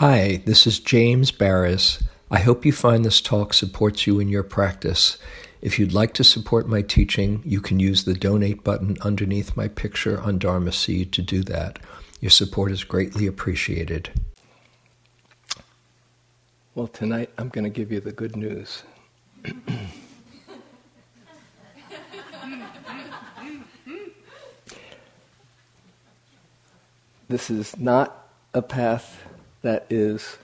Hi, this is James Baraz. I hope you find this talk supports you in your practice. If you'd like to support my teaching, you can use the donate button underneath my picture on Dharma Seed to do that. Your support is greatly appreciated. Well, tonight I'm going to give you the good news. This is not a path that is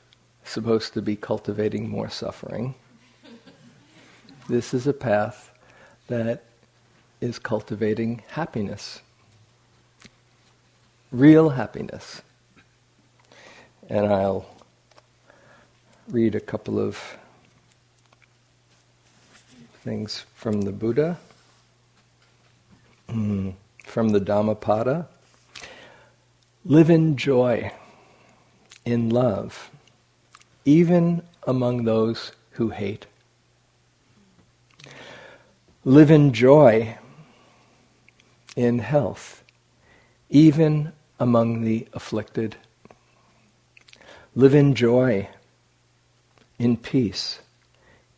supposed to be cultivating more suffering. This is a path that is cultivating happiness. Real happiness. And I'll read a couple of things from the Buddha, from the Dhammapada. Live in joy, in love, even among those who hate. Live in joy, in health, even among the afflicted. Live in joy, in peace,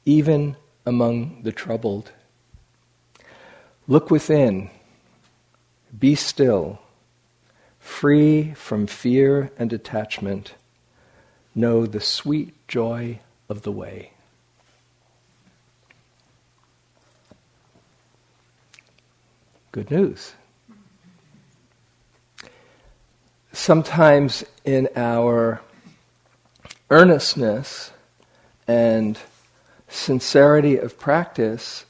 even among the troubled. Look within, be still. Free from fear and attachment, know the sweet joy of the way. Good news. Sometimes in our earnestness and sincerity of practice,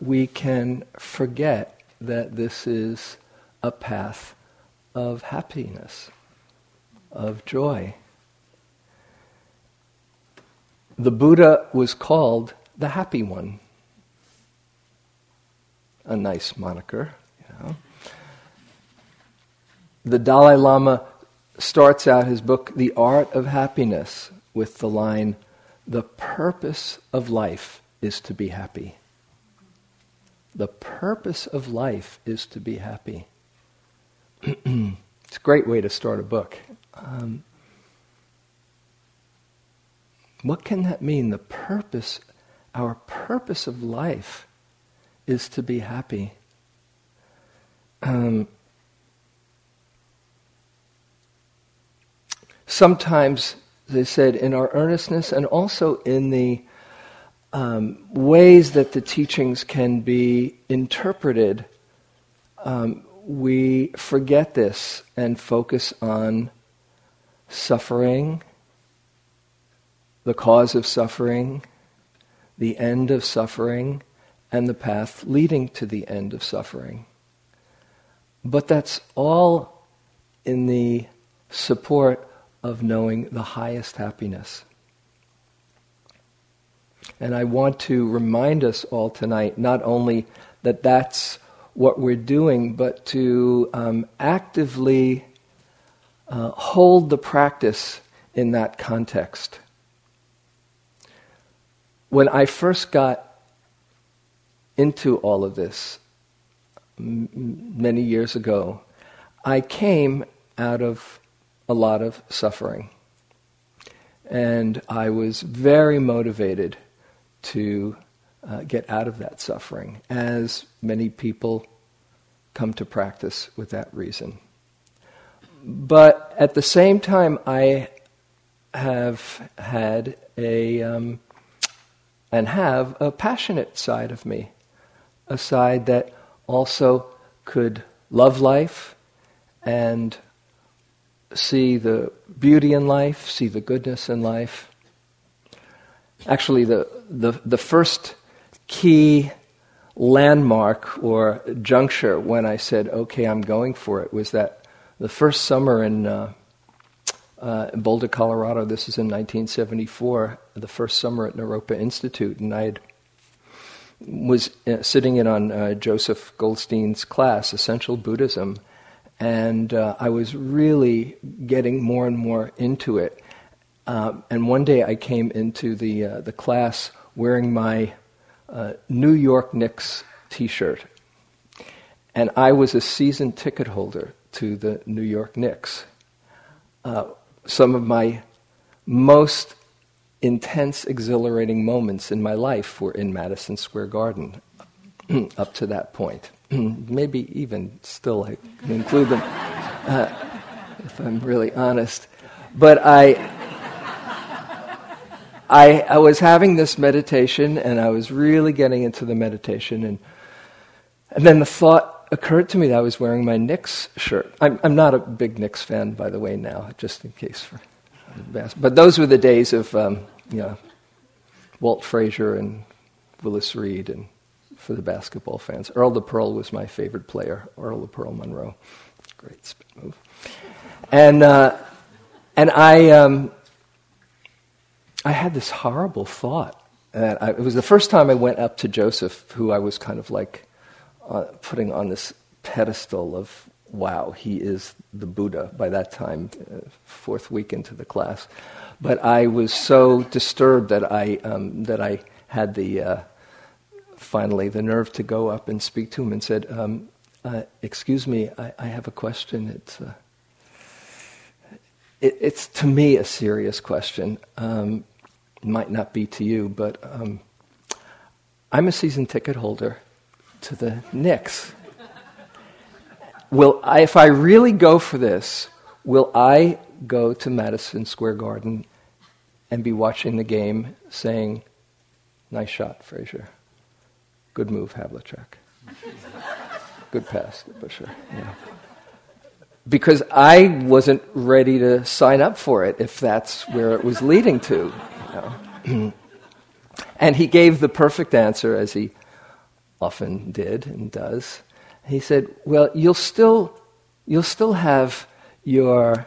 we can forget that this is a path of happiness, of joy. The Buddha was called the Happy One. A nice moniker, you know. The Dalai Lama starts out his book, The Art of Happiness, with the line, "The purpose of life is to be happy." The purpose of life is to be happy. It's a great way to start a book. What can that mean? The purpose, our purpose of life is to be happy. Sometimes, they said, in our earnestness and also in the ways that the teachings can be interpreted, we forget this and focus on suffering, the cause of suffering, the end of suffering, and the path leading to the end of suffering. But that's all in the support of knowing the highest happiness. And I want to remind us all tonight, not only that that's what we're doing, but to actively hold the practice in that context. When I first got into all of this many years ago, I came out of a lot of suffering. And I was very motivated to get out of that suffering, as many people come to practice with that reason. But at the same time, I have had a passionate side of me, a side that also could love life and see the beauty in life, see the goodness in life. Actually, the first key landmark or juncture when I said, okay, I'm going for it, was that the first summer in Boulder, Colorado. This is in 1974, the first summer at Naropa Institute, and I was sitting in on Joseph Goldstein's class, Essential Buddhism, and I was really getting more and more into it. And one day I came into the class wearing my New York Knicks t-shirt. And I was a season ticket holder to the New York Knicks. some of my most intense, exhilarating moments in my life were in Madison Square Garden up to that point. Maybe even still I can include them, if I'm really honest. But I was having this meditation, and I was really getting into the meditation, and then the thought occurred to me that I was wearing my Knicks shirt. I'm not a big Knicks fan, by the way, now, just in case for the best. But those were the days of Walt Frazier and Willis Reed, and for the basketball fans, Earl the Pearl was my favorite player. Earl the Pearl Monroe, great spin move. And I had this horrible thought. And it was the first time I went up to Joseph, who I was kind of like putting on this pedestal of, wow, he is the Buddha by that time, fourth week into the class. But I was so disturbed that I had finally the nerve to go up and speak to him and said, excuse me, I have a question. It's to me a serious question. It might not be to you, but I'm a season ticket holder to the Knicks. If I really go for this, will I go to Madison Square Garden and be watching the game saying, nice shot, Frazier. Good move, Havlicek. Good pass, but sure. Yeah. Because I wasn't ready to sign up for it if that's where it was leading to. You know. And he gave the perfect answer, as he often did and does. He said, well, you'll still have your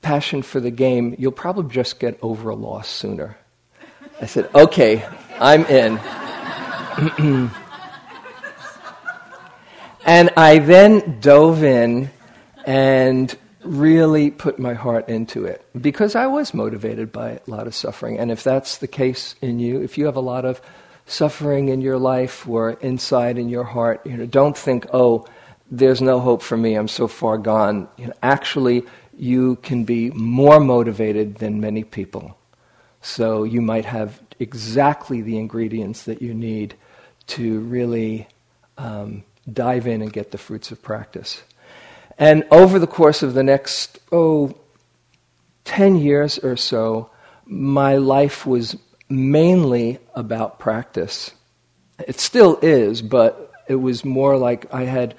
passion for the game. You'll probably just get over a loss sooner. I said, okay, I'm in. And I then dove in and really put my heart into it, because I was motivated by a lot of suffering. And if that's the case in you, if you have a lot of suffering in your life or inside in your heart, don't think, oh, there's no hope for me, I'm so far gone. Actually, you can be more motivated than many people. So you might have exactly the ingredients that you need to really dive in and get the fruits of practice. And over the course of the next 10 years or so, my life was mainly about practice. It still is, but it was more like I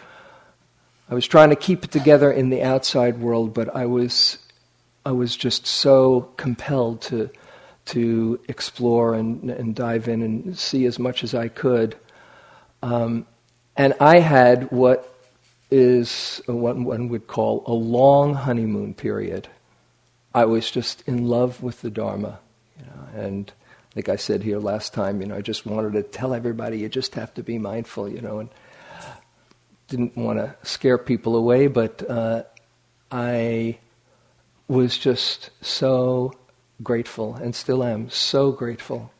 was trying to keep it together in the outside world, but I was just so compelled to explore and dive in and see as much as I could. And I had what is what one would call a long honeymoon period. I was just in love with the Dharma. And like I said here last time, I just wanted to tell everybody, you just have to be mindful, and didn't want to scare people away, but I was just so grateful, and still am so grateful,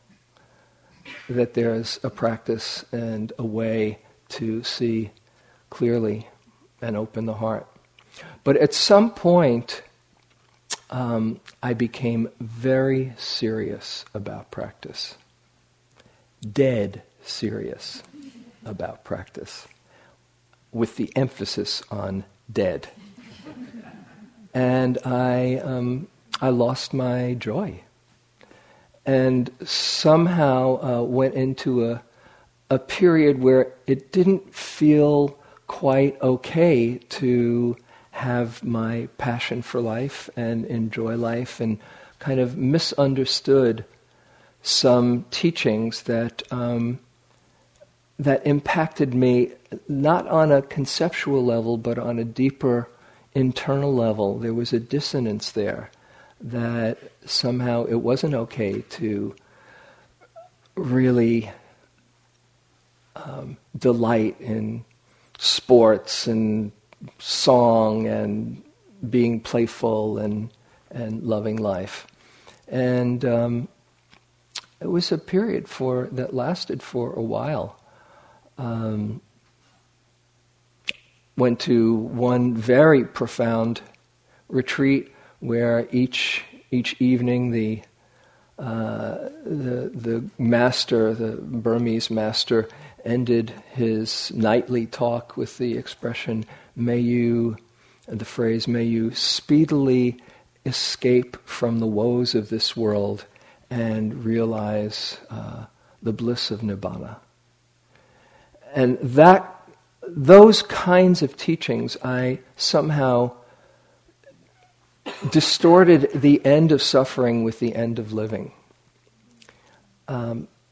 that there is a practice and a way to see clearly and open the heart. But at some point, I became very serious about practice. Dead serious about practice. With the emphasis on dead. And I lost my joy. And somehow went into a period where it didn't feel quite okay to have my passion for life and enjoy life, and kind of misunderstood some teachings that impacted me, not on a conceptual level, but on a deeper internal level. There was a dissonance there that somehow it wasn't okay to really delight in sports and song and being playful and loving life. And it was a period that lasted for a while. Went to one very profound retreat where each evening the master, the Burmese master, ended his nightly talk with the expression, "May you," the phrase, "May you speedily escape from the woes of this world and realize the bliss of Nibbana." And those kinds of teachings, I somehow distorted the end of suffering with the end of living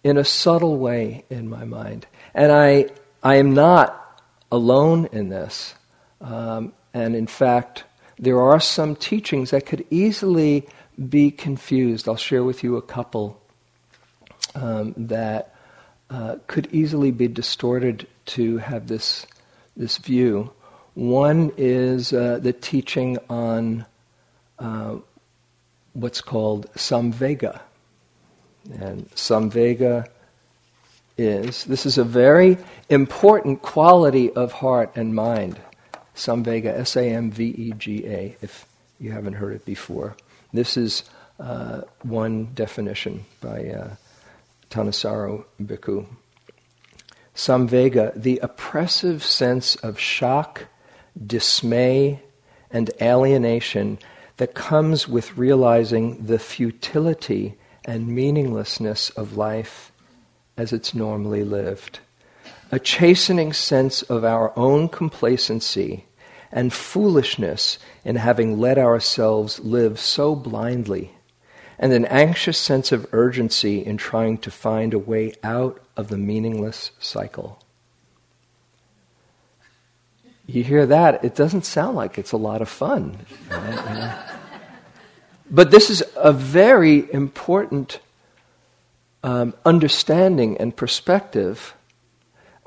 in a subtle way in my mind. And I am not alone in this. And in fact, there are some teachings that could easily be confused. I'll share with you a couple that could easily be distorted to have this view. One is the teaching on what's called samvega. And samvega is a very important quality of heart and mind. Samvega, S-A-M-V-E-G-A, if you haven't heard it before. This is one definition by Thanissaro Bhikkhu. Samvega, the oppressive sense of shock, dismay, and alienation that comes with realizing the futility and meaninglessness of life as it's normally lived. A chastening sense of our own complacency and foolishness in having let ourselves live so blindly, and an anxious sense of urgency in trying to find a way out of the meaningless cycle. You hear that, it doesn't sound like it's a lot of fun. Right? But this is a very important understanding and perspective.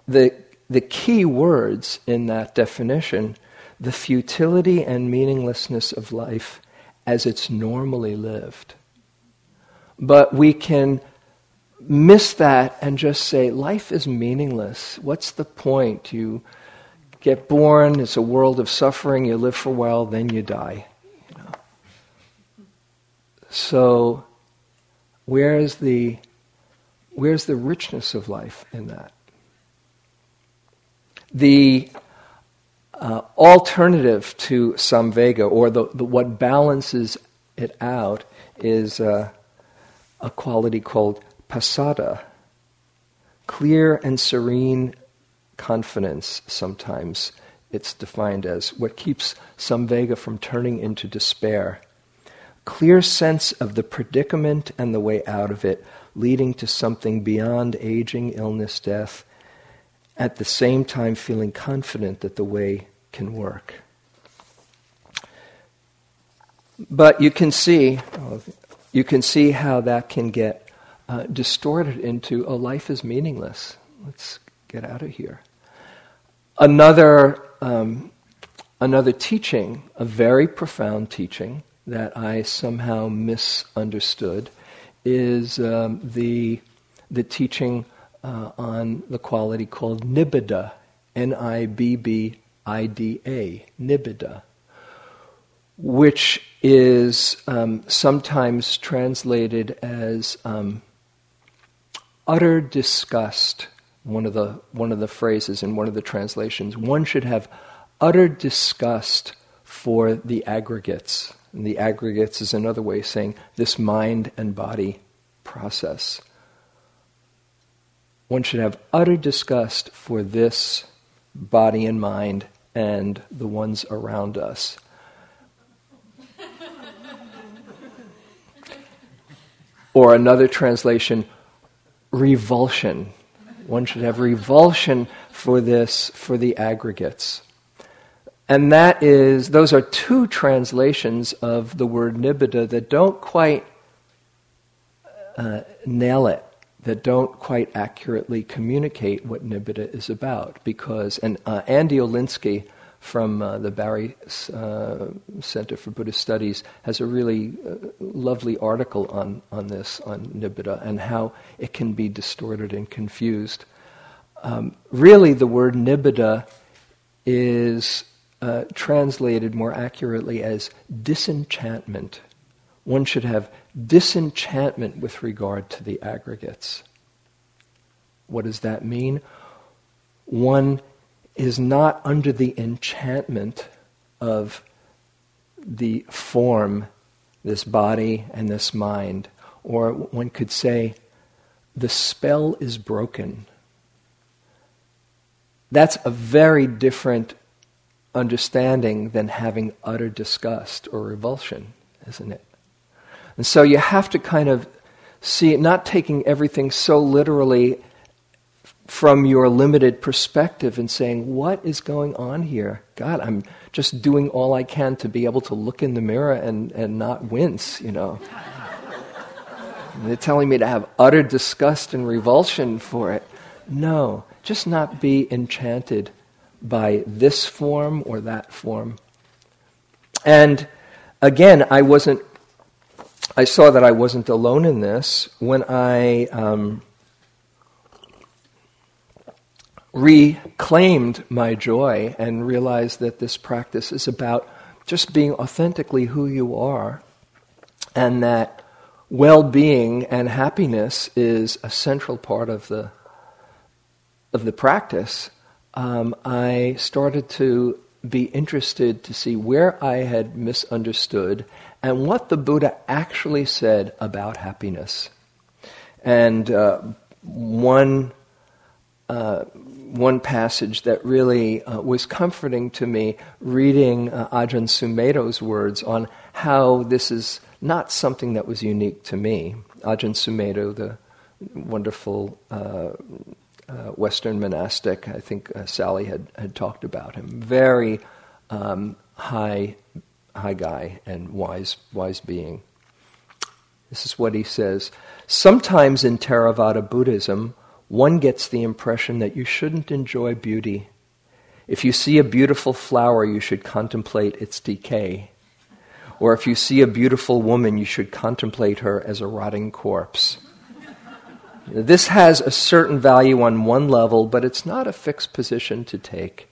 The key words in that definition, the futility and meaninglessness of life as it's normally lived. But we can miss that and just say, life is meaningless. What's the point? You get born, it's a world of suffering, you live for a while, then you die. You know? So where's the richness of life in that? The alternative to samvega, or the what balances it out, is a quality called pasada, clear and serene confidence. Sometimes it's defined as what keeps samvega from turning into despair. Clear sense of the predicament and the way out of it, leading to something beyond aging, illness, death, at the same time feeling confident that the way can work. But you can see how that can get distorted into, oh, life is meaningless. Let's get out of here. Another teaching, a very profound teaching that I somehow misunderstood, is the teaching on the quality called Nibbida, N-I-B-B-I-D-A, Nibbida, which is sometimes translated as utter disgust. One of the phrases in one of the translations, one should have utter disgust for the aggregates. And the aggregates is another way of saying this mind and body process. One should have utter disgust for this body and mind and the ones around us. Or another translation, revulsion. One should have revulsion for the aggregates. And those are two translations of the word Nibbida that don't quite nail it, that don't quite accurately communicate what Nibbida is about, because Andy Olinsky from the Barry Center for Buddhist Studies has a really lovely article on this, on Nibbida, and how it can be distorted and confused. Really, the word Nibbida is translated more accurately as disenchantment. One should have disenchantment with regard to the aggregates. What does that mean? One is not under the enchantment of the form, this body and this mind. Or one could say, the spell is broken. That's a very different understanding than having utter disgust or revulsion, isn't it? And so you have to kind of see it, not taking everything so literally from your limited perspective and saying, what is going on here? God, I'm just doing all I can to be able to look in the mirror and not wince, you know. And they're telling me to have utter disgust and revulsion for it. No, just not be enchanted by this form or that form. And again, I saw that I wasn't alone in this when I reclaimed my joy and realized that this practice is about just being authentically who you are, and that well-being and happiness is a central part of the practice. I started to be interested to see where I had misunderstood and what the Buddha actually said about happiness. And one passage that really was comforting to me, reading Ajahn Sumedho's words on how this is not something that was unique to me. Ajahn Sumedho, the wonderful Western monastic, I think Sally had talked about him. Very high guy and wise being. This is what he says. Sometimes in Theravada Buddhism, one gets the impression that you shouldn't enjoy beauty. If you see a beautiful flower, you should contemplate its decay. Or if you see a beautiful woman, you should contemplate her as a rotting corpse. This has a certain value on one level, but it's not a fixed position to take.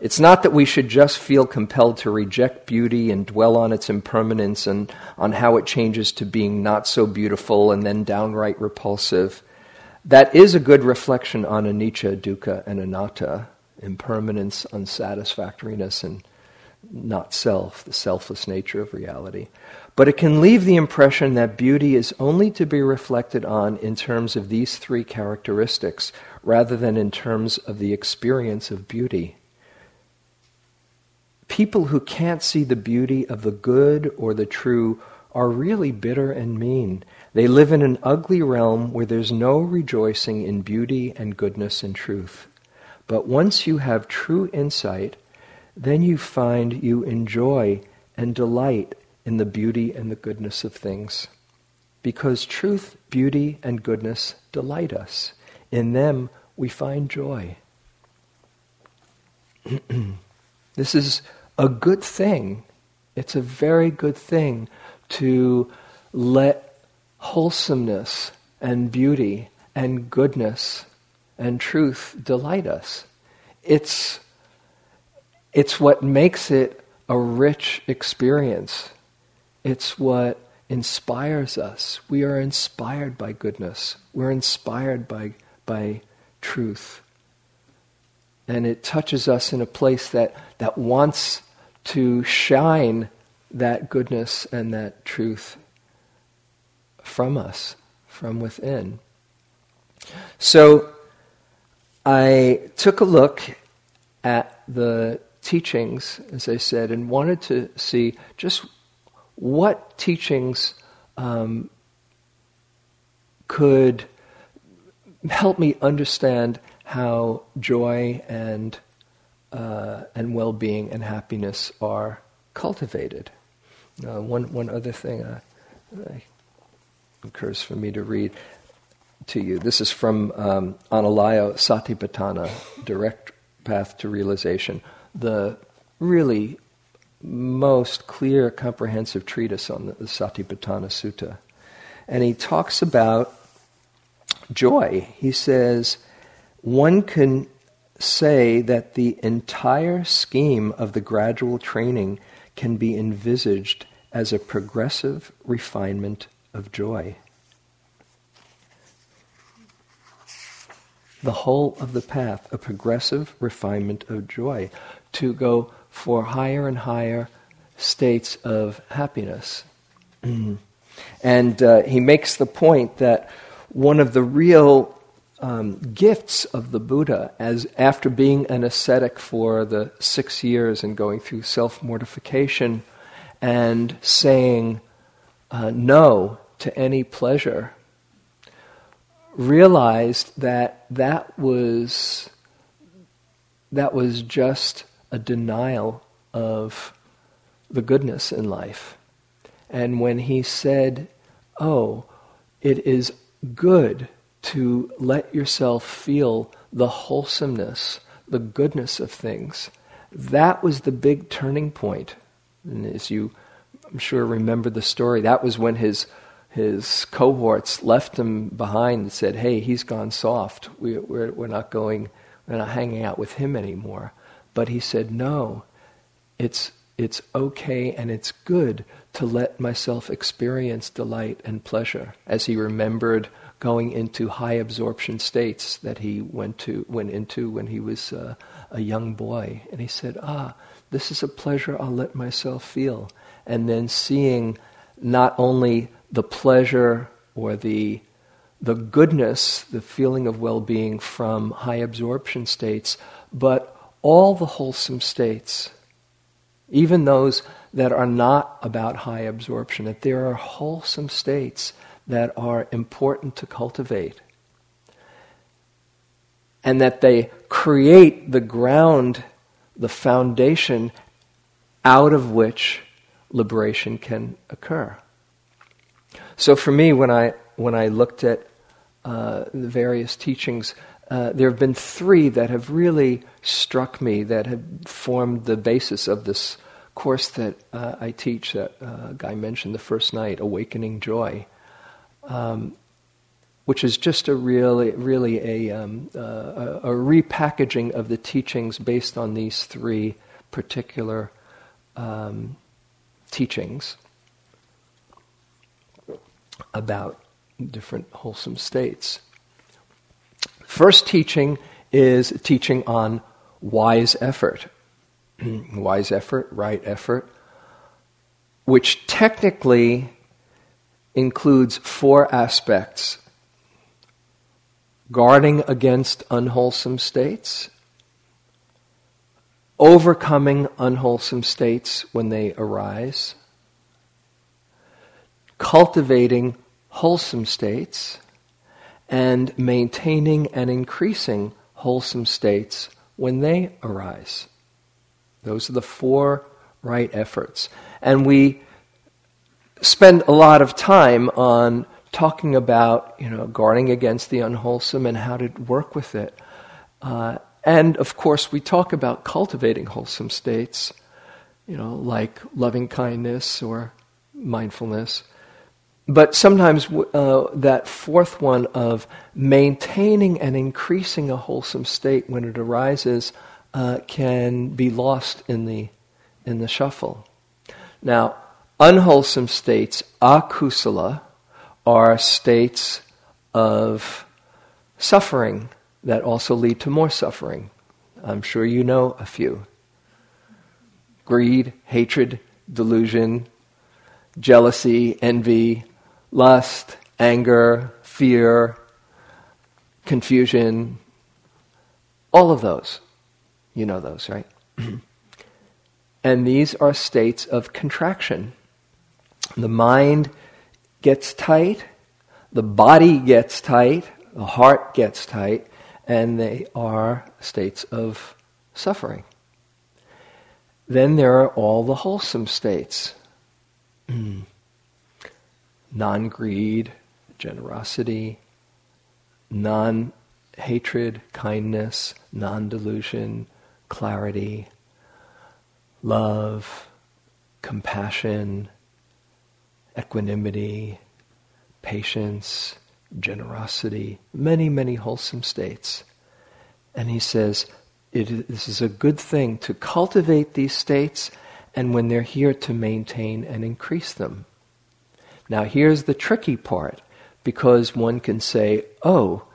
It's not that we should just feel compelled to reject beauty and dwell on its impermanence and on how it changes to being not so beautiful and then downright repulsive. That is a good reflection on anicca, dukkha, and anatta, impermanence, unsatisfactoriness, and not self, the selfless nature of reality. But it can leave the impression that beauty is only to be reflected on in terms of these three characteristics, rather than in terms of the experience of beauty. People who can't see the beauty of the good or the true are really bitter and mean. They live in an ugly realm where there's no rejoicing in beauty and goodness and truth. But once you have true insight, then you find you enjoy and delight in the beauty and the goodness of things. Because truth, beauty, and goodness delight us. In them, we find joy. This is a good thing. It's a very good thing to let wholesomeness and beauty and goodness and truth delight us. It's what makes it a rich experience. It's what inspires us. We are inspired by goodness. We're inspired by truth. And it touches us in a place that wants to shine that goodness and that truth from us, from within. So I took a look at the teachings, as I said, and wanted to see just what teachings could help me understand how joy and well-being and happiness are cultivated. One other thing I occurs for me to read to you. This is from Analayo, Satipatthana, Direct Path to Realization, the really most clear, comprehensive treatise on the Satipatthana Sutta. And he talks about joy. He says, one can say that the entire scheme of the gradual training can be envisaged as a progressive refinement of joy. The whole of the path, a progressive refinement of joy, to go for higher and higher states of happiness. And he makes the point that one of the real gifts of the Buddha, as after being an ascetic for the 6 years and going through self-mortification and saying no to any pleasure, realized that that was just a denial of the goodness in life. And when he said, oh, it is good to let yourself feel the wholesomeness, the goodness of things, that was the big turning point. And as you, I'm sure, remember the story, that was when his cohorts left him behind and said, hey, he's gone soft. We're not going, we're not hanging out with him anymore. But he said, no, it's okay and it's good to let myself experience delight and pleasure, as he remembered going into high absorption states that he went into when he was a young boy. And he said, this is a pleasure I'll let myself feel. And then seeing not only the pleasure or the goodness, the feeling of well-being from high absorption states, but all the wholesome states, even those that are not about high absorption, that there are wholesome states that are important to cultivate, and that they create the ground, the foundation out of which liberation can occur. So for me, when I looked at the various teachings, there have been three that have really struck me, that have formed the basis of this course that I teach, that Guy mentioned the first night, Awakening Joy, which is just a really a repackaging of the teachings based on these three particular teachings about different wholesome states. First teaching is a teaching on wise effort. Wise effort, right effort, which technically includes four aspects: guarding against unwholesome states, overcoming unwholesome states when they arise, cultivating wholesome states, and maintaining and increasing wholesome states when they arise. Those are the four right efforts. And we spend a lot of time on talking about, guarding against the unwholesome and how to work with it. And of course, we talk about cultivating wholesome states, like loving kindness or mindfulness. But sometimes that fourth one of maintaining and increasing a wholesome state when it arises can be lost in the shuffle. Now, unwholesome states, akusala, are states of suffering that also lead to more suffering. I'm sure you know a few: greed, hatred, delusion, jealousy, envy, lust, anger, fear, confusion, all of those. You know those, right? And these are states of contraction. The mind gets tight, the body gets tight, the heart gets tight, and they are states of suffering. Then there are all the wholesome states. Non-greed, generosity, non-hatred, kindness, non-delusion, clarity, love, compassion, equanimity, patience, generosity, many, many wholesome states. And he says, this is a good thing to cultivate these states, and when they're here, to maintain and increase them. Now here's the tricky part, because one can say, oh,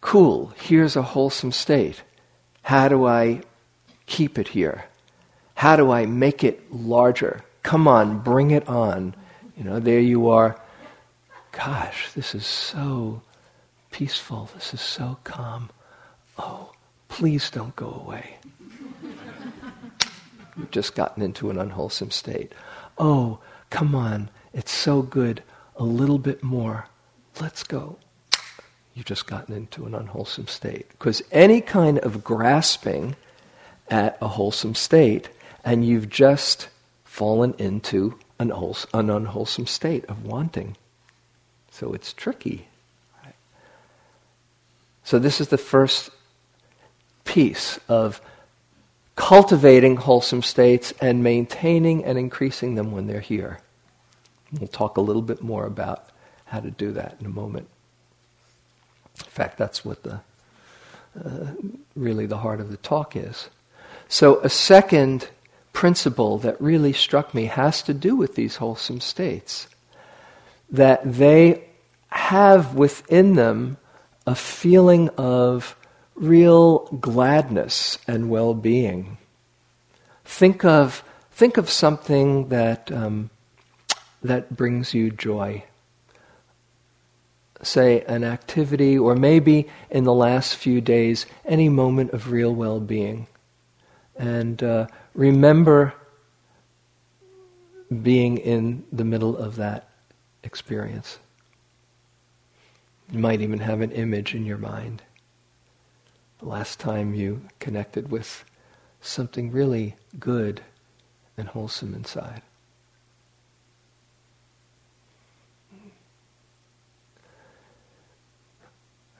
cool, here's a wholesome state. How do I keep it here? How do I make it larger? Come on, bring it on. You know, there you are. Gosh, this is so peaceful. This is so calm. Oh, please don't go away. You've just gotten into an unwholesome state. Oh, come on. It's so good. A little bit more. Let's go. You've just gotten into an unwholesome state. Because any kind of grasping at a wholesome state, and you've just fallen into an unwholesome state of wanting. So it's tricky. Right? So this is the first piece of cultivating wholesome states and maintaining and increasing them when they're here. We'll talk a little bit more about how to do that in a moment. In fact, that's what really the heart of the talk is. So a second principle that really struck me has to do with these wholesome states, that they have within them a feeling of real gladness and well-being. Think of something that that brings you joy. Say an activity, or maybe in the last few days, any moment of real well-being. And remember being in the middle of that experience. You might even have an image in your mind. The last time you connected with something really good and wholesome inside.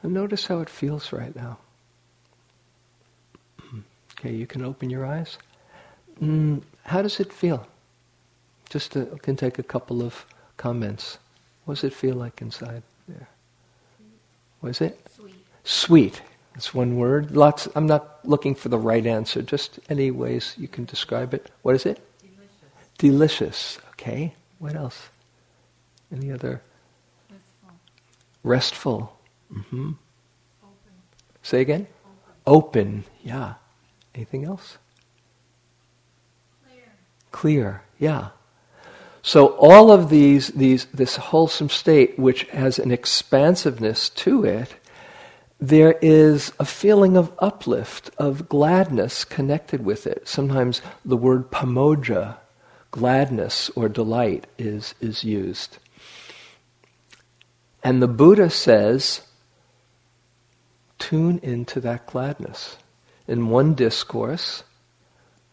And notice how it feels right now. Okay, you can open your eyes. How does it feel? Just can take a couple of comments. What does it feel like inside there? What is it? Sweet. Sweet. That's one word. Lots. I'm not looking for the right answer. Just any ways you can describe it. What is it? Delicious. Delicious. Okay. What else? Any other? Restful. Mm-hmm. Open. Say again? Open. Yeah. Anything else? Clear. Yeah. So all of this wholesome state, which has an expansiveness to it, there is a feeling of uplift, of gladness connected with it. Sometimes the word pamoja, gladness or delight, is used. And the Buddha says, tune into that gladness. In one discourse,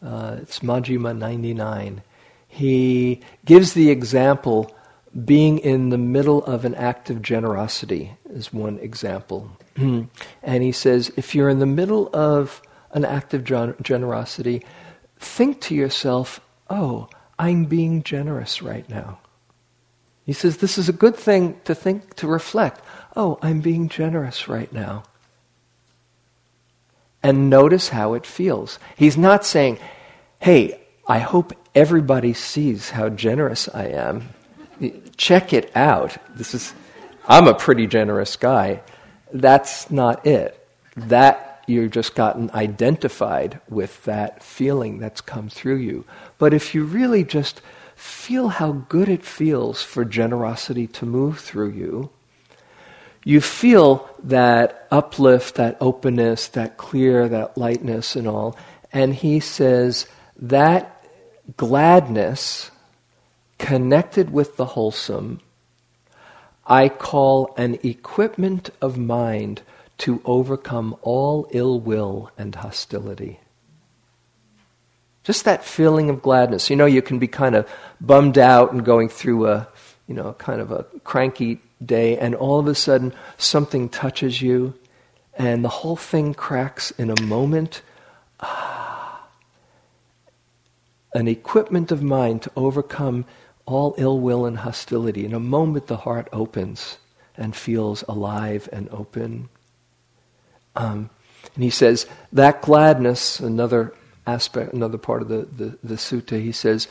it's Majjhima 99, he gives the example, being in the middle of an act of generosity is one example. And he says, if you're in the middle of an act of generosity, think to yourself, oh, I'm being generous right now. He says, this is a good thing to think, to reflect. Oh, I'm being generous right now. And notice how it feels. He's not saying, hey, I hope everybody sees how generous I am. Check it out. I'm a pretty generous guy. That's not it. That you've just gotten identified with that feeling that's come through you. But if you really just feel how good it feels for generosity to move through you, you feel that uplift, that openness, that clear, that lightness and all. And he says that gladness connected with the wholesome, I call an equipment of mind to overcome all ill will and hostility. Just that feeling of gladness. You know, you can be kind of bummed out and going through a cranky day, and all of a sudden something touches you and the whole thing cracks in a moment. An equipment of mind to overcome all ill will and hostility. In a moment, the heart opens and feels alive and open. And he says, that gladness, another aspect, another part of the sutta, he says,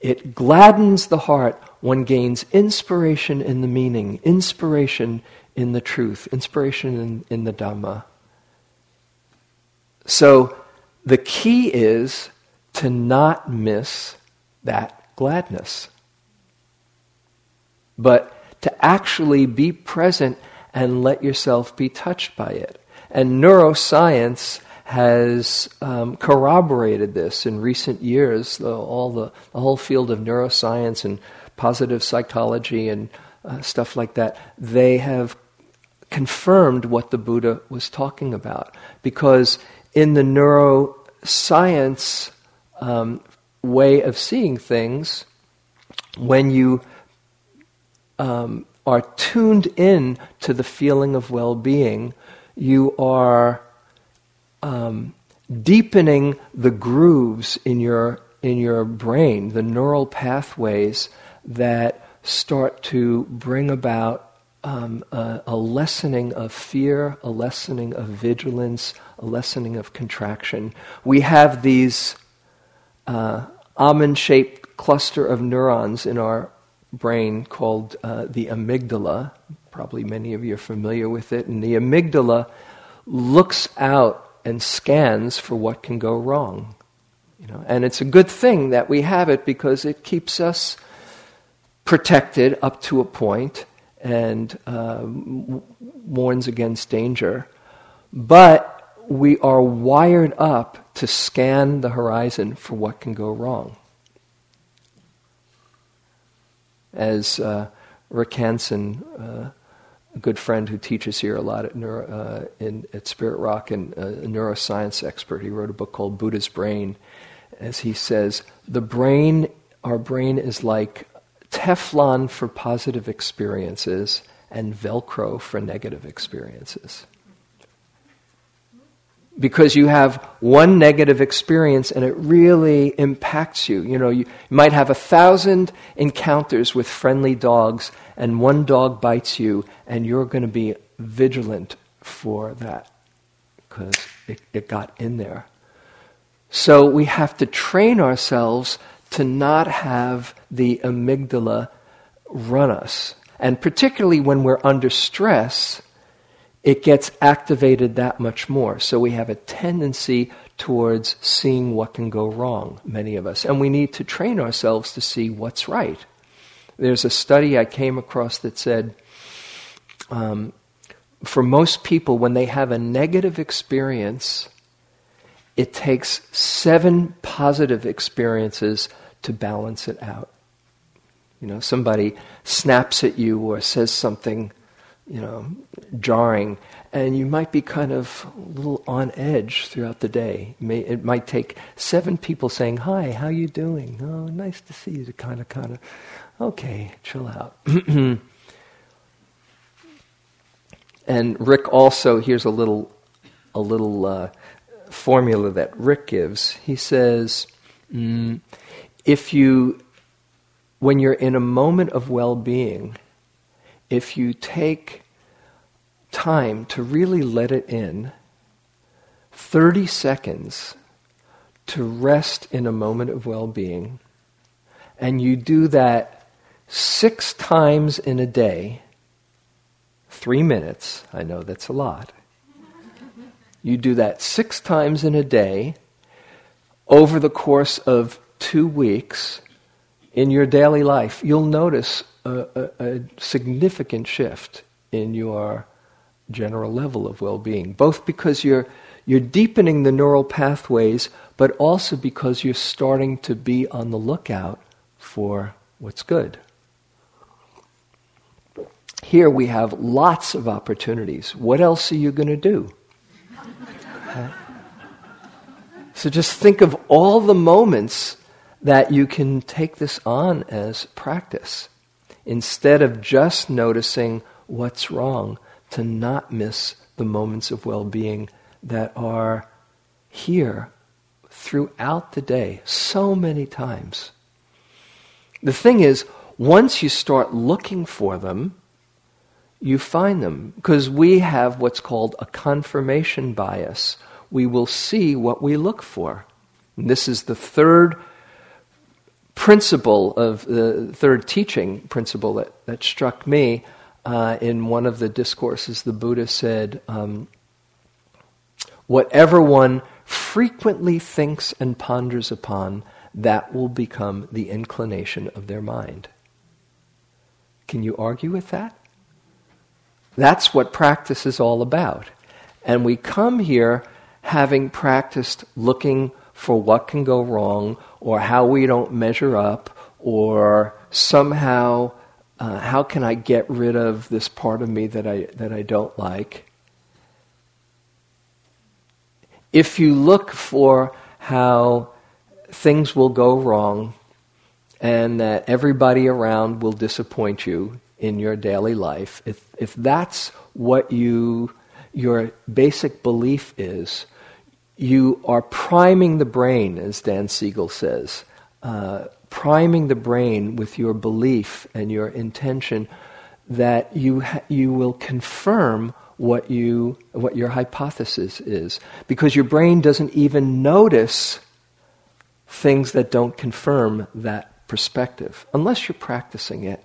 it gladdens the heart. One gains inspiration in the meaning, inspiration in the truth, inspiration in the Dhamma. So the key is to not miss that gladness, but to actually be present and let yourself be touched by it. And neuroscience has corroborated this in recent years. The whole field of neuroscience and positive psychology and stuff like that, they have confirmed what the Buddha was talking about. Because in the neuroscience way of seeing things, when you are tuned in to the feeling of well-being, you are deepening the grooves in your brain, the neural pathways that start to bring about a lessening of fear, a lessening of vigilance, a lessening of contraction. We have these almond-shaped cluster of neurons in our brain called the amygdala. Probably many of you are familiar with it. And the amygdala looks out and scans for what can go wrong. You know? And it's a good thing that we have it because it keeps us protected up to a point and warns against danger. But we are wired up to scan the horizon for what can go wrong. As Rick Hansen, a good friend who teaches here a lot at Spirit Rock, and a neuroscience expert, he wrote a book called Buddha's Brain. As he says, our brain is like Teflon for positive experiences and Velcro for negative experiences. Because you have one negative experience and it really impacts you. You know, you might have 1,000 encounters with friendly dogs and one dog bites you and you're going to be vigilant for that because it got in there. So we have to train ourselves to not have the amygdala run us. And particularly when we're under stress, it gets activated that much more. So we have a tendency towards seeing what can go wrong, many of us. And we need to train ourselves to see what's right. There's a study I came across that said, for most people, when they have a negative experience, it takes 7 positive experiences to balance it out. You know, somebody snaps at you or says something, you know, jarring, and you might be kind of a little on edge throughout the day. It might take 7 people saying, "Hi, how you doing? Oh, nice to see you," to kind of, okay, chill out. And Rick also, here's a little formula that Rick gives. He says, when you're in a moment of well-being, if you take time to really let it in, 30 seconds to rest in a moment of well-being, and you do that 6 times in a day, 3 minutes, I know that's a lot. You do that 6 times in a day over the course of 2 weeks in your daily life, you'll notice a significant shift in your general level of well-being, both because you're deepening the neural pathways, but also because you're starting to be on the lookout for what's good. Here we have lots of opportunities. What else are you going to do? So just think of all the moments that you can take this on as practice. Instead of just noticing what's wrong, to not miss the moments of well-being that are here throughout the day so many times. The thing is, once you start looking for them, you find them. Because we have what's called a confirmation bias. We will see what we look for. And this is the third principle of the third teaching principle that struck me in one of the discourses. The Buddha said, whatever one frequently thinks and ponders upon, that will become the inclination of their mind. Can you argue with that? That's what practice is all about. And we come here having practiced looking for what can go wrong, or how we don't measure up, or somehow, how can I get rid of this part of me that I don't like? If you look for how things will go wrong and that everybody around will disappoint you in your daily life, if that's what your basic belief is, you are priming the brain, as Dan Siegel says, priming the brain with your belief and your intention that you will confirm what your hypothesis is, because your brain doesn't even notice things that don't confirm that perspective, unless you're practicing it.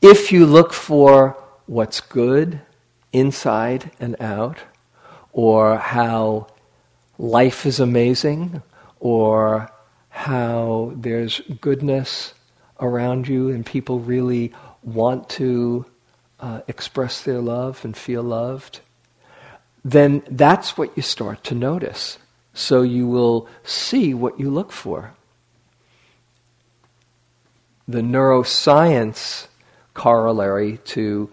If you look for what's good inside and out, or how life is amazing, or how there's goodness around you and people really want to express their love and feel loved, then that's what you start to notice. So you will see what you look for. The neuroscience corollary to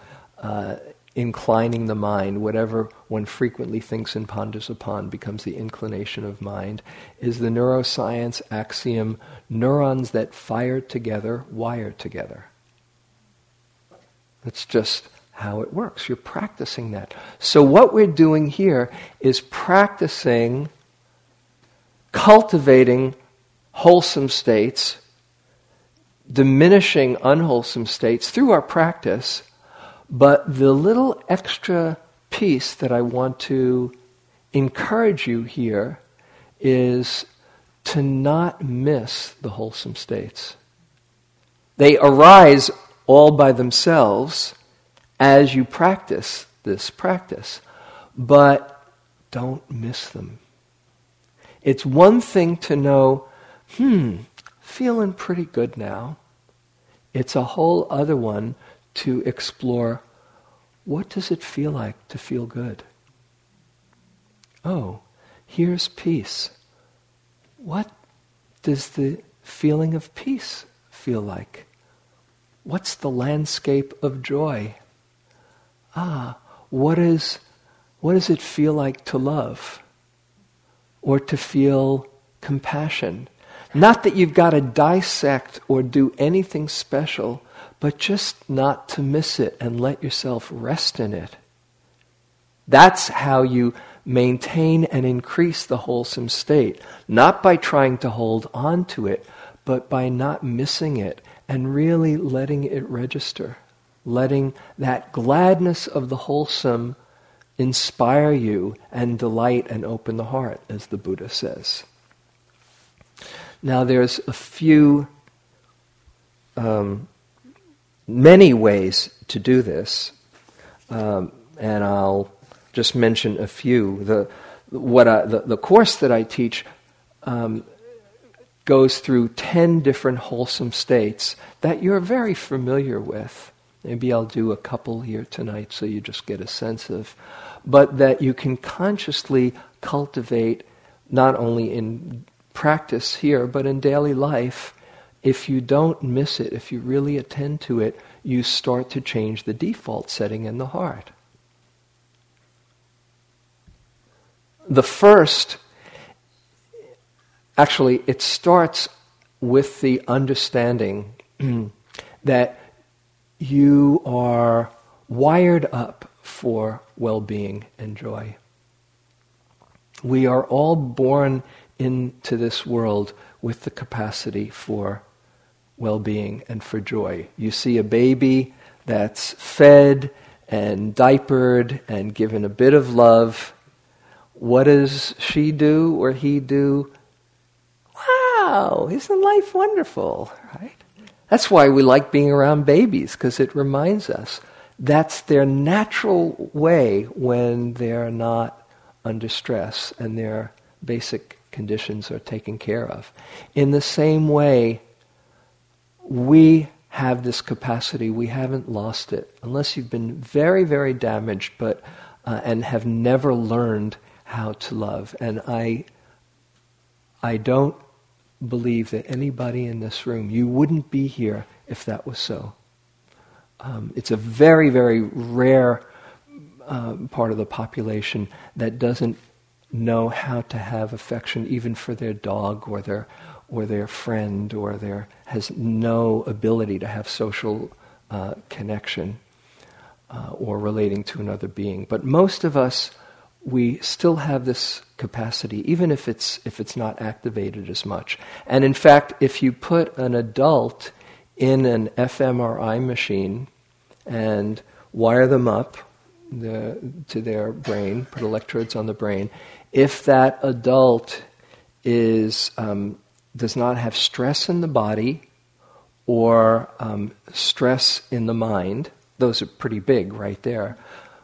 inclining the mind, whatever one frequently thinks and ponders upon becomes the inclination of mind, is the neuroscience axiom: neurons that fire together, wire together. That's just how it works. You're practicing that. So what we're doing here is practicing cultivating wholesome states, diminishing unwholesome states through our practice, but the little extra piece that I want to encourage you here is to not miss the wholesome states. They arise all by themselves as you practice this practice, but don't miss them. It's one thing to know, feeling pretty good now. It's a whole other one to explore, what does it feel like to feel good? Oh, here's peace. What does the feeling of peace feel like? What's the landscape of joy? What does it feel like to love? Or to feel compassion? Not that you've got to dissect or do anything special, but just not to miss it and let yourself rest in it. That's how you maintain and increase the wholesome state, not by trying to hold on to it, but by not missing it and really letting it register, letting that gladness of the wholesome inspire you and delight and open the heart, as the Buddha says. Now there's a few, many ways to do this, and I'll just mention a few. The course that I teach goes through 10 different wholesome states that you're very familiar with. Maybe I'll do a couple here tonight so you just get a sense of, but that you can consciously cultivate not only in practice here, but in daily life. If you don't miss it, if you really attend to it, you start to change the default setting in the heart. The first, actually, it starts with the understanding that you are wired up for well-being and joy. We are all born into this world with the capacity for well-being and for joy. You see a baby that's fed and diapered and given a bit of love, what does she do or he do? Wow, isn't life wonderful, right? That's why we like being around babies, because it reminds us. That's their natural way when they're not under stress and their basic conditions are taken care of. In the same way, we have this capacity. We haven't lost it, unless you've been very, very damaged, but and have never learned how to love. And I don't believe that anybody in this room, you wouldn't be here if that was so. It's a very, very rare part of the population that doesn't know how to have affection, even for their dog or their friend, or has no ability to have social connection or relating to another being. But most of us, we still have this capacity, even if it's not activated as much. And in fact, if you put an adult in an fMRI machine and wire them up to their brain, put electrodes on the brain, if that adult does not have stress in the body or stress in the mind, those are pretty big right there.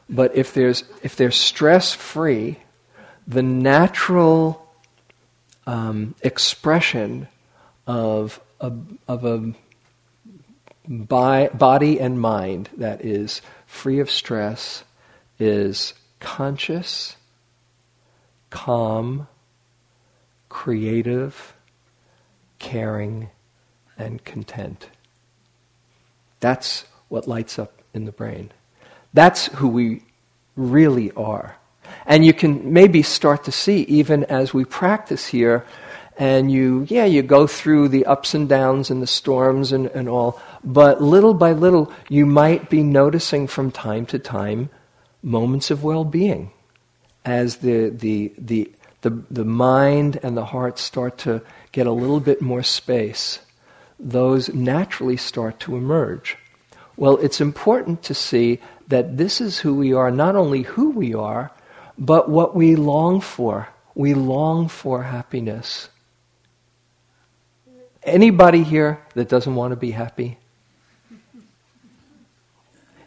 But if they're stress-free, the natural expression of a body and mind that is free of stress is conscious, calm, creative, caring, and content. That's what lights up in the brain. That's who we really are. And you can maybe start to see, even as we practice here, and you go through the ups and downs and the storms and all, but little by little, you might be noticing from time to time moments of well-being as the mind and the heart start to get a little bit more space. Those naturally start to emerge. Well, it's important to see that this is who we are, not only who we are, but what we long for. We long for happiness. Anybody here that doesn't want to be happy?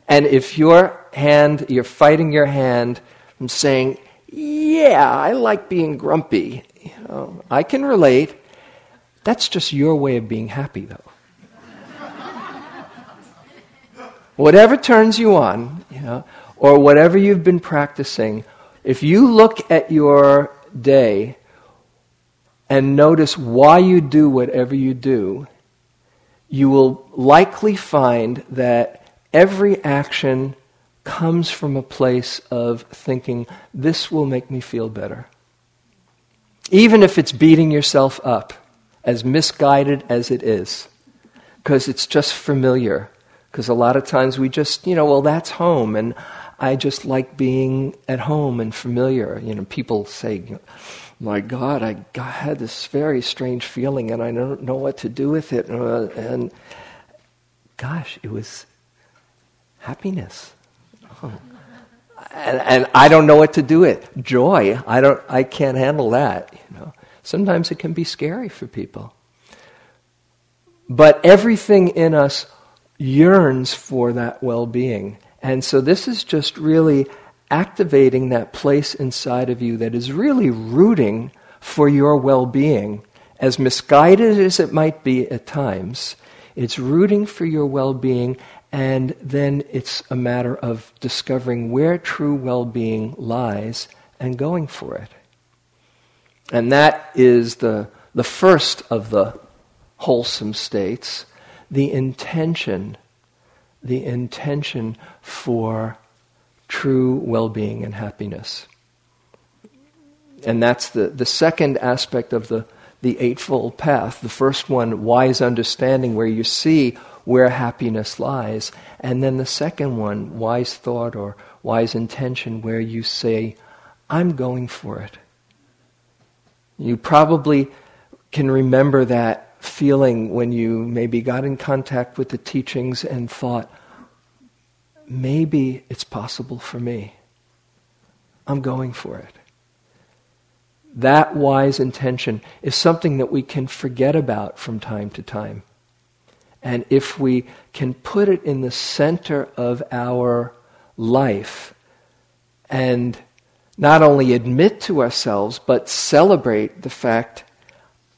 And if you're fighting your hand and saying, yeah, I like being grumpy, I can relate. That's just your way of being happy, though. Whatever turns you on, or whatever you've been practicing, if you look at your day and notice why you do whatever you do, you will likely find that every action comes from a place of thinking, this will make me feel better. Even if it's beating yourself up, as misguided as it is, because it's just familiar. Because a lot of times we just, well, that's home, and I just like being at home and familiar. People say, my God, I had this very strange feeling and I don't know what to do with it. And gosh, it was happiness. Oh. And I don't know what to do with it. Joy, I can't handle that. Sometimes it can be scary for people. But everything in us yearns for that well-being. And so this is just really activating that place inside of you that is really rooting for your well-being. As misguided as it might be at times, it's rooting for your well-being, and then it's a matter of discovering where true well-being lies and going for it. And that is the first of the wholesome states, the intention for true well-being and happiness. And that's the second aspect of the Eightfold Path. The first one, wise understanding, where you see where happiness lies. And then the second one, wise thought or wise intention, where you say, I'm going for it. You probably can remember that feeling when you maybe got in contact with the teachings and thought, maybe it's possible for me. I'm going for it. That wise intention is something that we can forget about from time to time. And if we can put it in the center of our life and not only admit to ourselves, but celebrate the fact,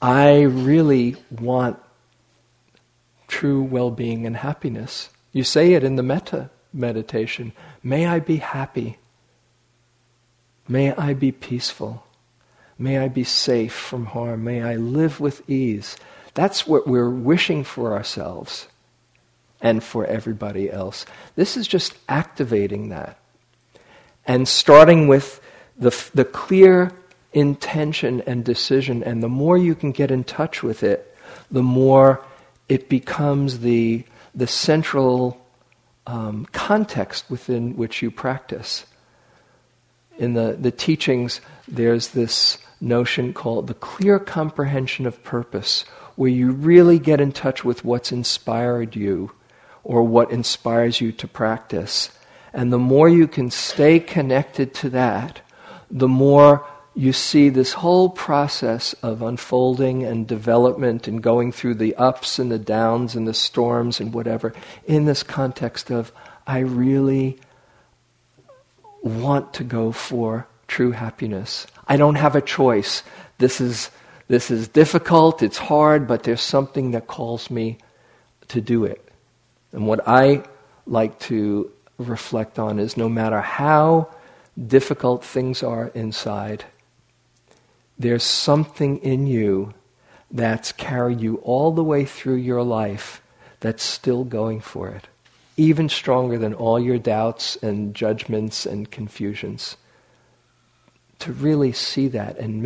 I really want true well-being and happiness. You say it in the metta meditation. May I be happy. May I be peaceful. May I be safe from harm. May I live with ease. That's what we're wishing for ourselves and for everybody else. This is just activating that. And starting with the clear intention and decision, and the more you can get in touch with it, the more it becomes the central context within which you practice. In the teachings, there's this notion called the clear comprehension of purpose, where you really get in touch with what's inspired you or what inspires you to practice. And the more you can stay connected to that, the more you see this whole process of unfolding and development and going through the ups and the downs and the storms and whatever in this context of, I really want to go for true happiness. I don't have a choice. This is difficult, it's hard, but there's something that calls me to do it. And what I like to reflect on is no matter how difficult things are inside, there's something in you that's carried you all the way through your life that's still going for it, even stronger than all your doubts and judgments and confusions. To really see that and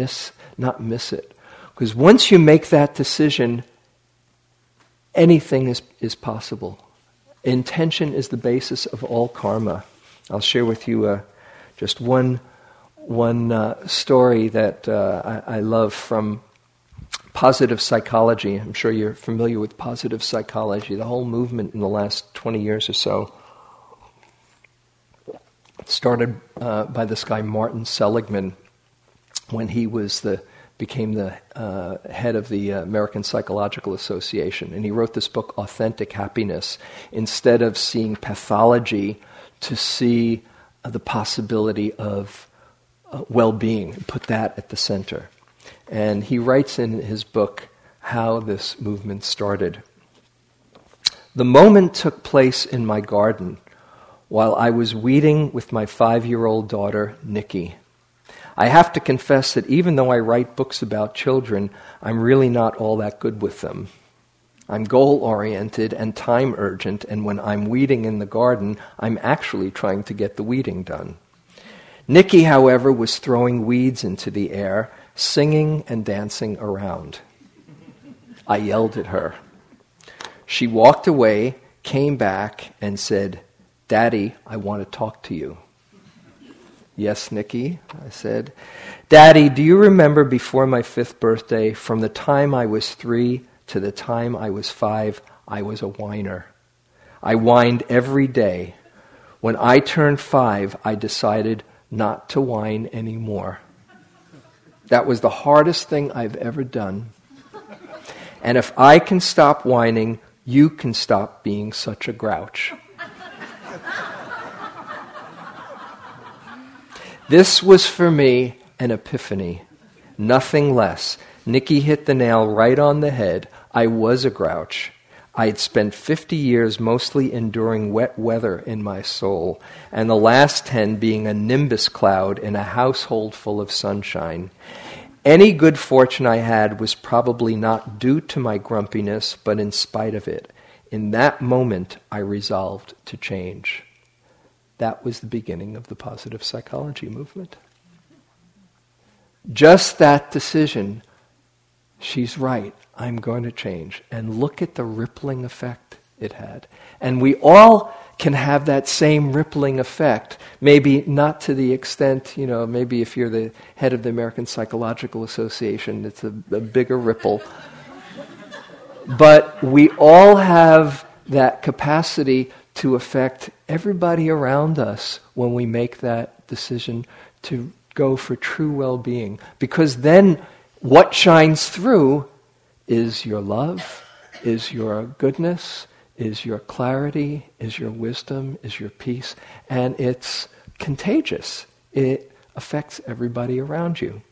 not miss it. Because once you make that decision, anything is possible. Intention is the basis of all karma. I'll share with you just one story that I love from positive psychology. I'm sure you're familiar with positive psychology, the whole movement in the last 20 years or so. It started by this guy Martin Seligman when he was became the head of the American Psychological Association. And he wrote this book, Authentic Happiness, instead of seeing pathology, to see the possibility of well-being, put that at the center. And he writes in his book how this movement started. The moment took place in my garden while I was weeding with my 5-year-old daughter, Nikki. I have to confess that even though I write books about children, I'm really not all that good with them. I'm goal-oriented and time-urgent, and when I'm weeding in the garden, I'm actually trying to get the weeding done. Nikki, however, was throwing weeds into the air, singing and dancing around. I yelled at her. She walked away, came back, and said, Daddy, I want to talk to you. Yes, Nikki, I said. Daddy, do you remember before my 5th birthday, from the time I was 3 to the time I was 5, I was a whiner. I whined every day. When I turned 5, I decided not to whine anymore. That was the hardest thing I've ever done. And if I can stop whining, you can stop being such a grouch. This was for me an epiphany, nothing less. Nikki hit the nail right on the head. I was a grouch. I'd spent 50 years mostly enduring wet weather in my soul, and the last 10 being a nimbus cloud in a household full of sunshine. Any good fortune I had was probably not due to my grumpiness, but in spite of it. In that moment, I resolved to change. That was the beginning of the positive psychology movement. Just that decision, she's right, I'm going to change. And look at the rippling effect it had. And we all can have that same rippling effect, maybe not to the extent, maybe if you're the head of the American Psychological Association, it's a bigger ripple. But we all have that capacity to affect everybody around us when we make that decision to go for true well-being. Because then what shines through is your love, is your goodness, is your clarity, is your wisdom, is your peace, and it's contagious. It affects everybody around you.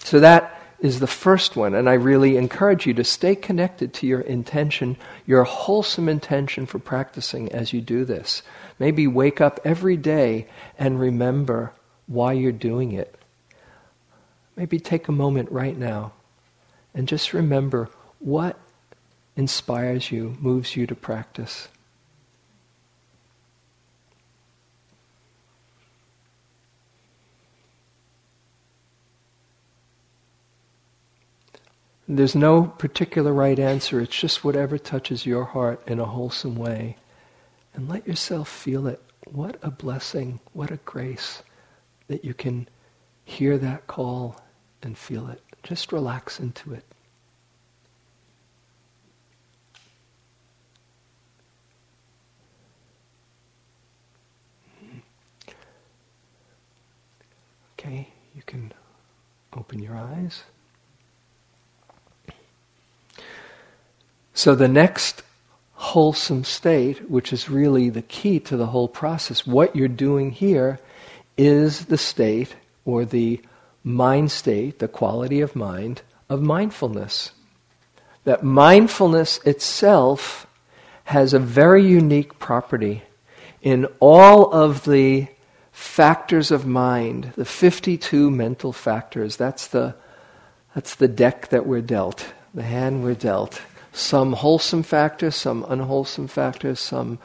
So that is the first one, and I really encourage you to stay connected to your intention, your wholesome intention for practicing as you do this. Maybe wake up every day and remember why you're doing it. Maybe take a moment right now and just remember what inspires you, moves you to practice. There's no particular right answer. It's just whatever touches your heart in a wholesome way. And let yourself feel it. What a blessing, what a grace that you can hear that call and feel it. Just relax into it. Okay, you can open your eyes. So the next wholesome state, which is really the key to the whole process, what you're doing here is the state or the mind state, the quality of mind, of mindfulness. That mindfulness itself has a very unique property. In all of the factors of mind, the 52 mental factors, that's the deck that we're dealt, the hand we're dealt. Some wholesome factors, some unwholesome factors, some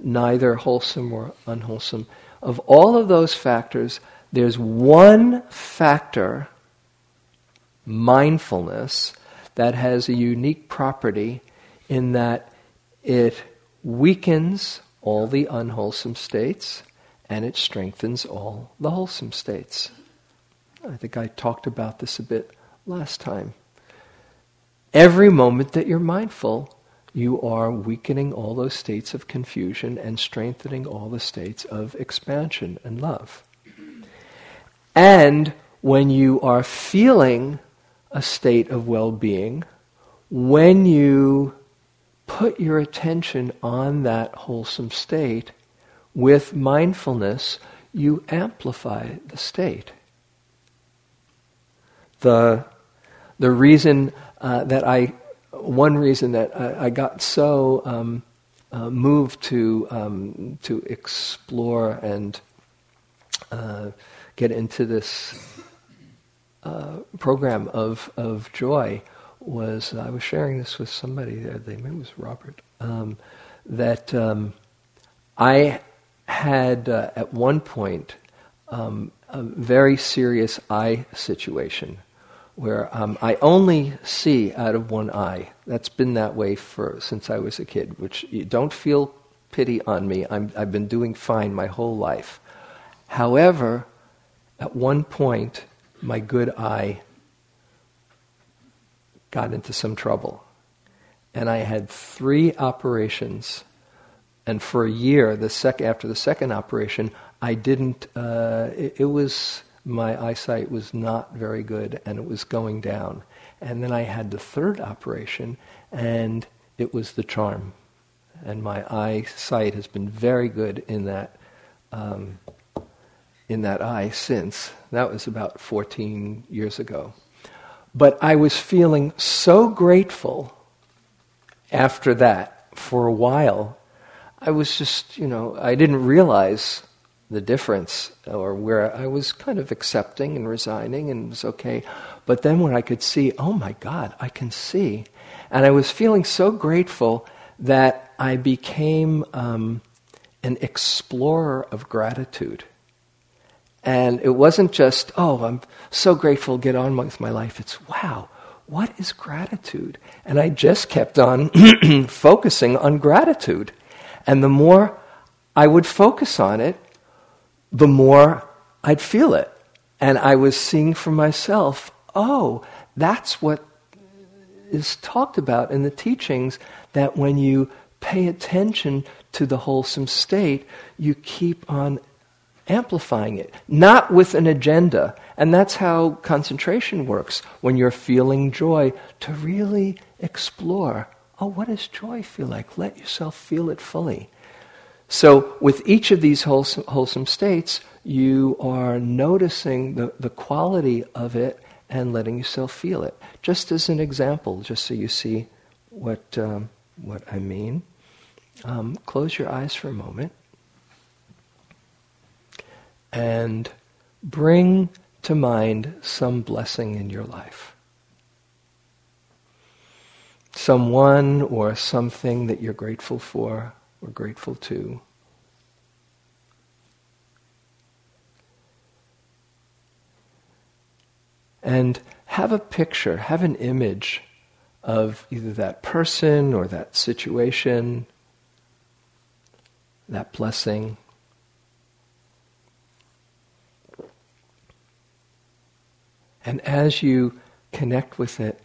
neither wholesome or unwholesome. Of all of those factors, there's one factor, mindfulness, that has a unique property in that it weakens all the unwholesome states, and it strengthens all the wholesome states. I think I talked about this a bit last time. Every moment that you're mindful, you are weakening all those states of confusion and strengthening all the states of expansion and love. And when you are feeling a state of well-being, when you put your attention on that wholesome state, with mindfulness, you amplify the state. The reason that I got so moved to explore and get into this program of joy was I was sharing this with somebody the other day. Maybe it was Robert. I had at one point a very serious eye situation where I only see out of one eye. That's been that way since I was a kid, which you don't feel pity on me. I've been doing fine my whole life. However, at one point, my good eye got into some trouble. And I had 3 operations. And for a year, after the second operation, I didn't... my eyesight was not very good, and it was going down. And then I had the third operation, and it was the charm. And my eyesight has been very good in that eye since. That was about 14 years ago. But I was feeling so grateful after that for a while. I was just, I didn't realize the difference, or where I was kind of accepting and resigning and it was okay. But then when I could see, oh my God, I can see. And I was feeling so grateful that I became an explorer of gratitude. And it wasn't just, oh, I'm so grateful, get on with my life. It's, wow, what is gratitude? And I just kept on focusing on gratitude. And the more I would focus on it, the more I'd feel it. And I was seeing for myself, oh, that's what is talked about in the teachings, that when you pay attention to the wholesome state, you keep on amplifying it, not with an agenda. And that's how concentration works. When you're feeling joy, to really explore, oh, what does joy feel like? Let yourself feel it fully. So with each of these wholesome states, you are noticing the quality of it and letting yourself feel it. Just as an example, just so you see what I mean. Close your eyes for a moment and bring to mind some blessing in your life. Someone or something that you're grateful for or grateful to. And have a picture, have an image of either that person or that situation, that blessing. And as you connect with it,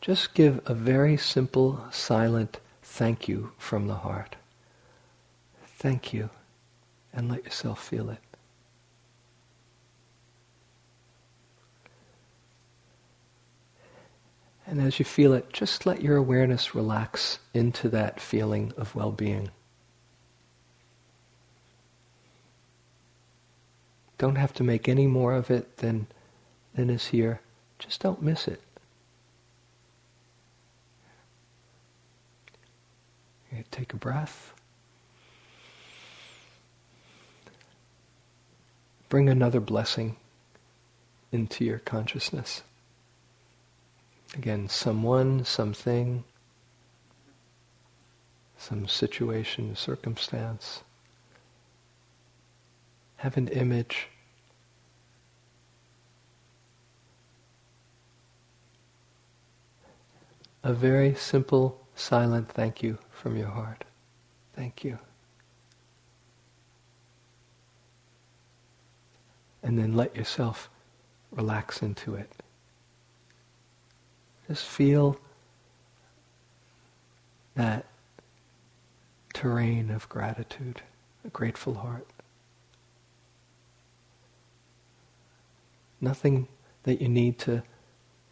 just give a very simple, silent thank you from the heart. Thank you, and let yourself feel it. And as you feel it, just let your awareness relax into that feeling of well-being. Don't have to make any more of it than is here. Just don't miss it. You take a breath. Bring another blessing into your consciousness. Again, someone, something, some situation, circumstance. Have an image. A very simple, silent thank you from your heart. Thank you. And then let yourself relax into it. Just feel that terrain of gratitude, a grateful heart. Nothing that you need to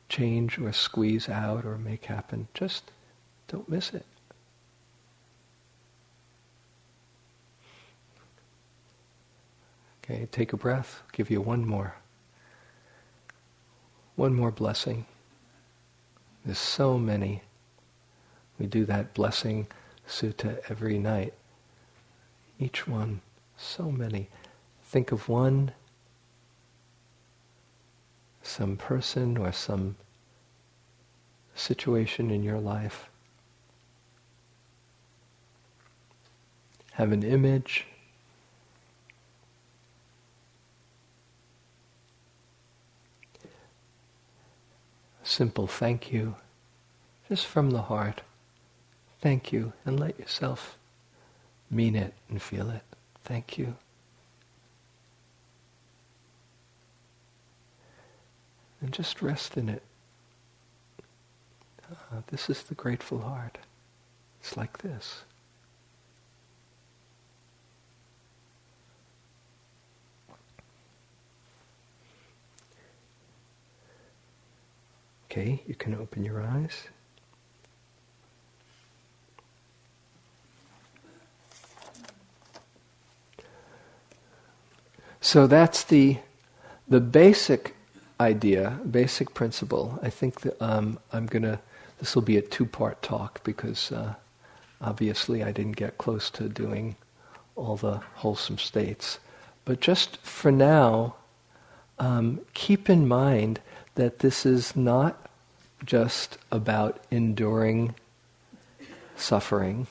change or squeeze out or make happen. Just don't miss it. Okay, take a breath. I'll give you one more blessing. There's so many. We do that blessing sutta every night. Each one, so many. Think of one, some person or some situation in your life. Have an image. Simple thank you, just from the heart. Thank you, and let yourself mean it and feel it. Thank you. And just rest in it. This is the grateful heart. It's like this. Okay, you can open your eyes. So that's the basic idea, basic principle. I think that this will be a two-part talk because obviously I didn't get close to doing all the wholesome states. But just for now, keep in mind that this is not just about enduring suffering.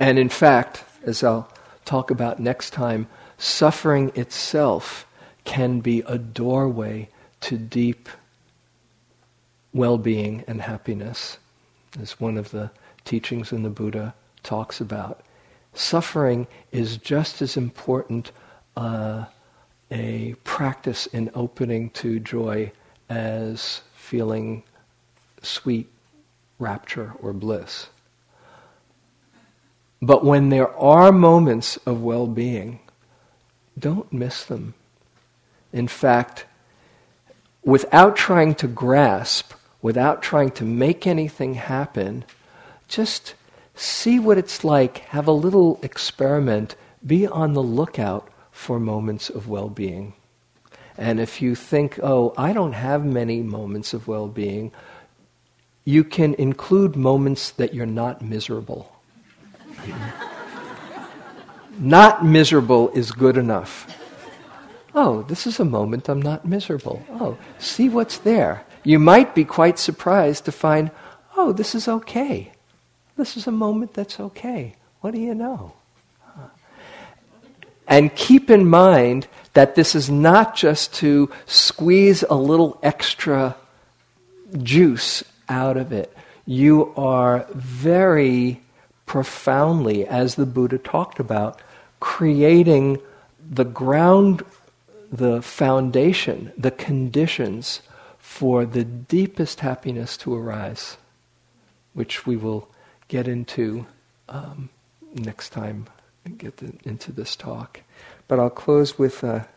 And in fact, as I'll talk about next time, suffering itself can be a doorway to deep well-being and happiness, as one of the teachings in the Buddha talks about. Suffering is just as important a practice in opening to joy as feeling sweet rapture or bliss. But when there are moments of well-being, don't miss them. In fact, without trying to grasp, without trying to make anything happen, just see what it's like, have a little experiment, be on the lookout for moments of well-being. And if you think, oh, I don't have many moments of well-being, you can include moments that you're not miserable. Not miserable is good enough. Oh, this is a moment I'm not miserable. Oh, see what's there. You might be quite surprised to find, oh, this is okay. This is a moment that's okay. What do you know? And keep in mind that this is not just to squeeze a little extra juice out of it. You are very profoundly, as the Buddha talked about, creating the ground, the foundation, the conditions for the deepest happiness to arise, which we will get into next time and into this talk. But I'll close with a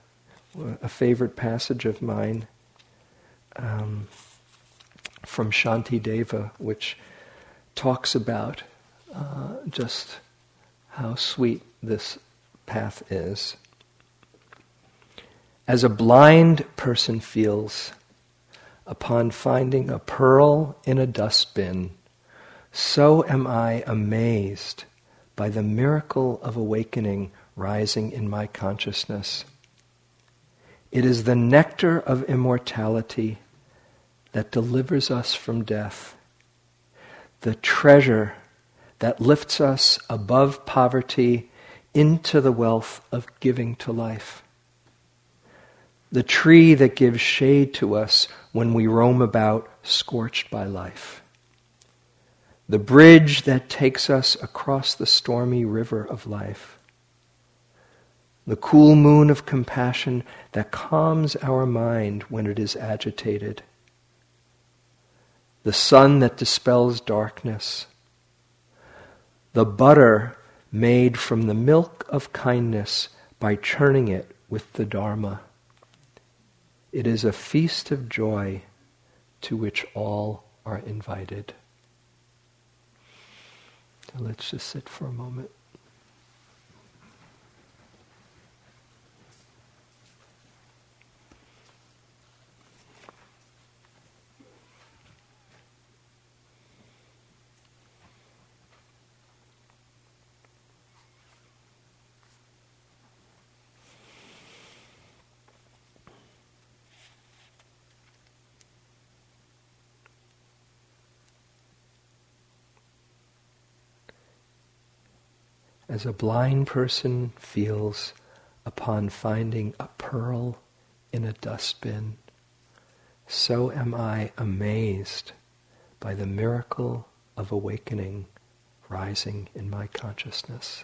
favorite passage of mine from Shantideva, which talks about just how sweet this path is. As a blind person feels upon finding a pearl in a dustbin, so am I amazed by the miracle of awakening rising in my consciousness. It is the nectar of immortality that delivers us from death, the treasure that lifts us above poverty into the wealth of giving to life. The tree that gives shade to us when we roam about scorched by life. The bridge that takes us across the stormy river of life. The cool moon of compassion that calms our mind when it is agitated. The sun that dispels darkness. The butter made from the milk of kindness by churning it with the Dharma. It is a feast of joy to which all are invited. So let's just sit for a moment. As a blind person feels upon finding a pearl in a dustbin, so am I amazed by the miracle of awakening rising in my consciousness.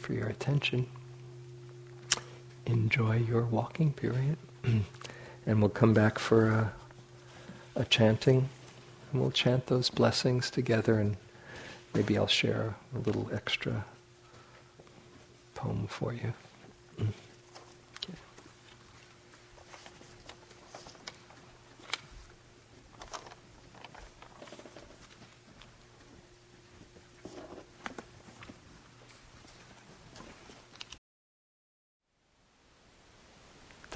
For your attention. Enjoy your walking period. And we'll come back for a chanting. And we'll chant those blessings together, and maybe I'll share a little extra poem for you.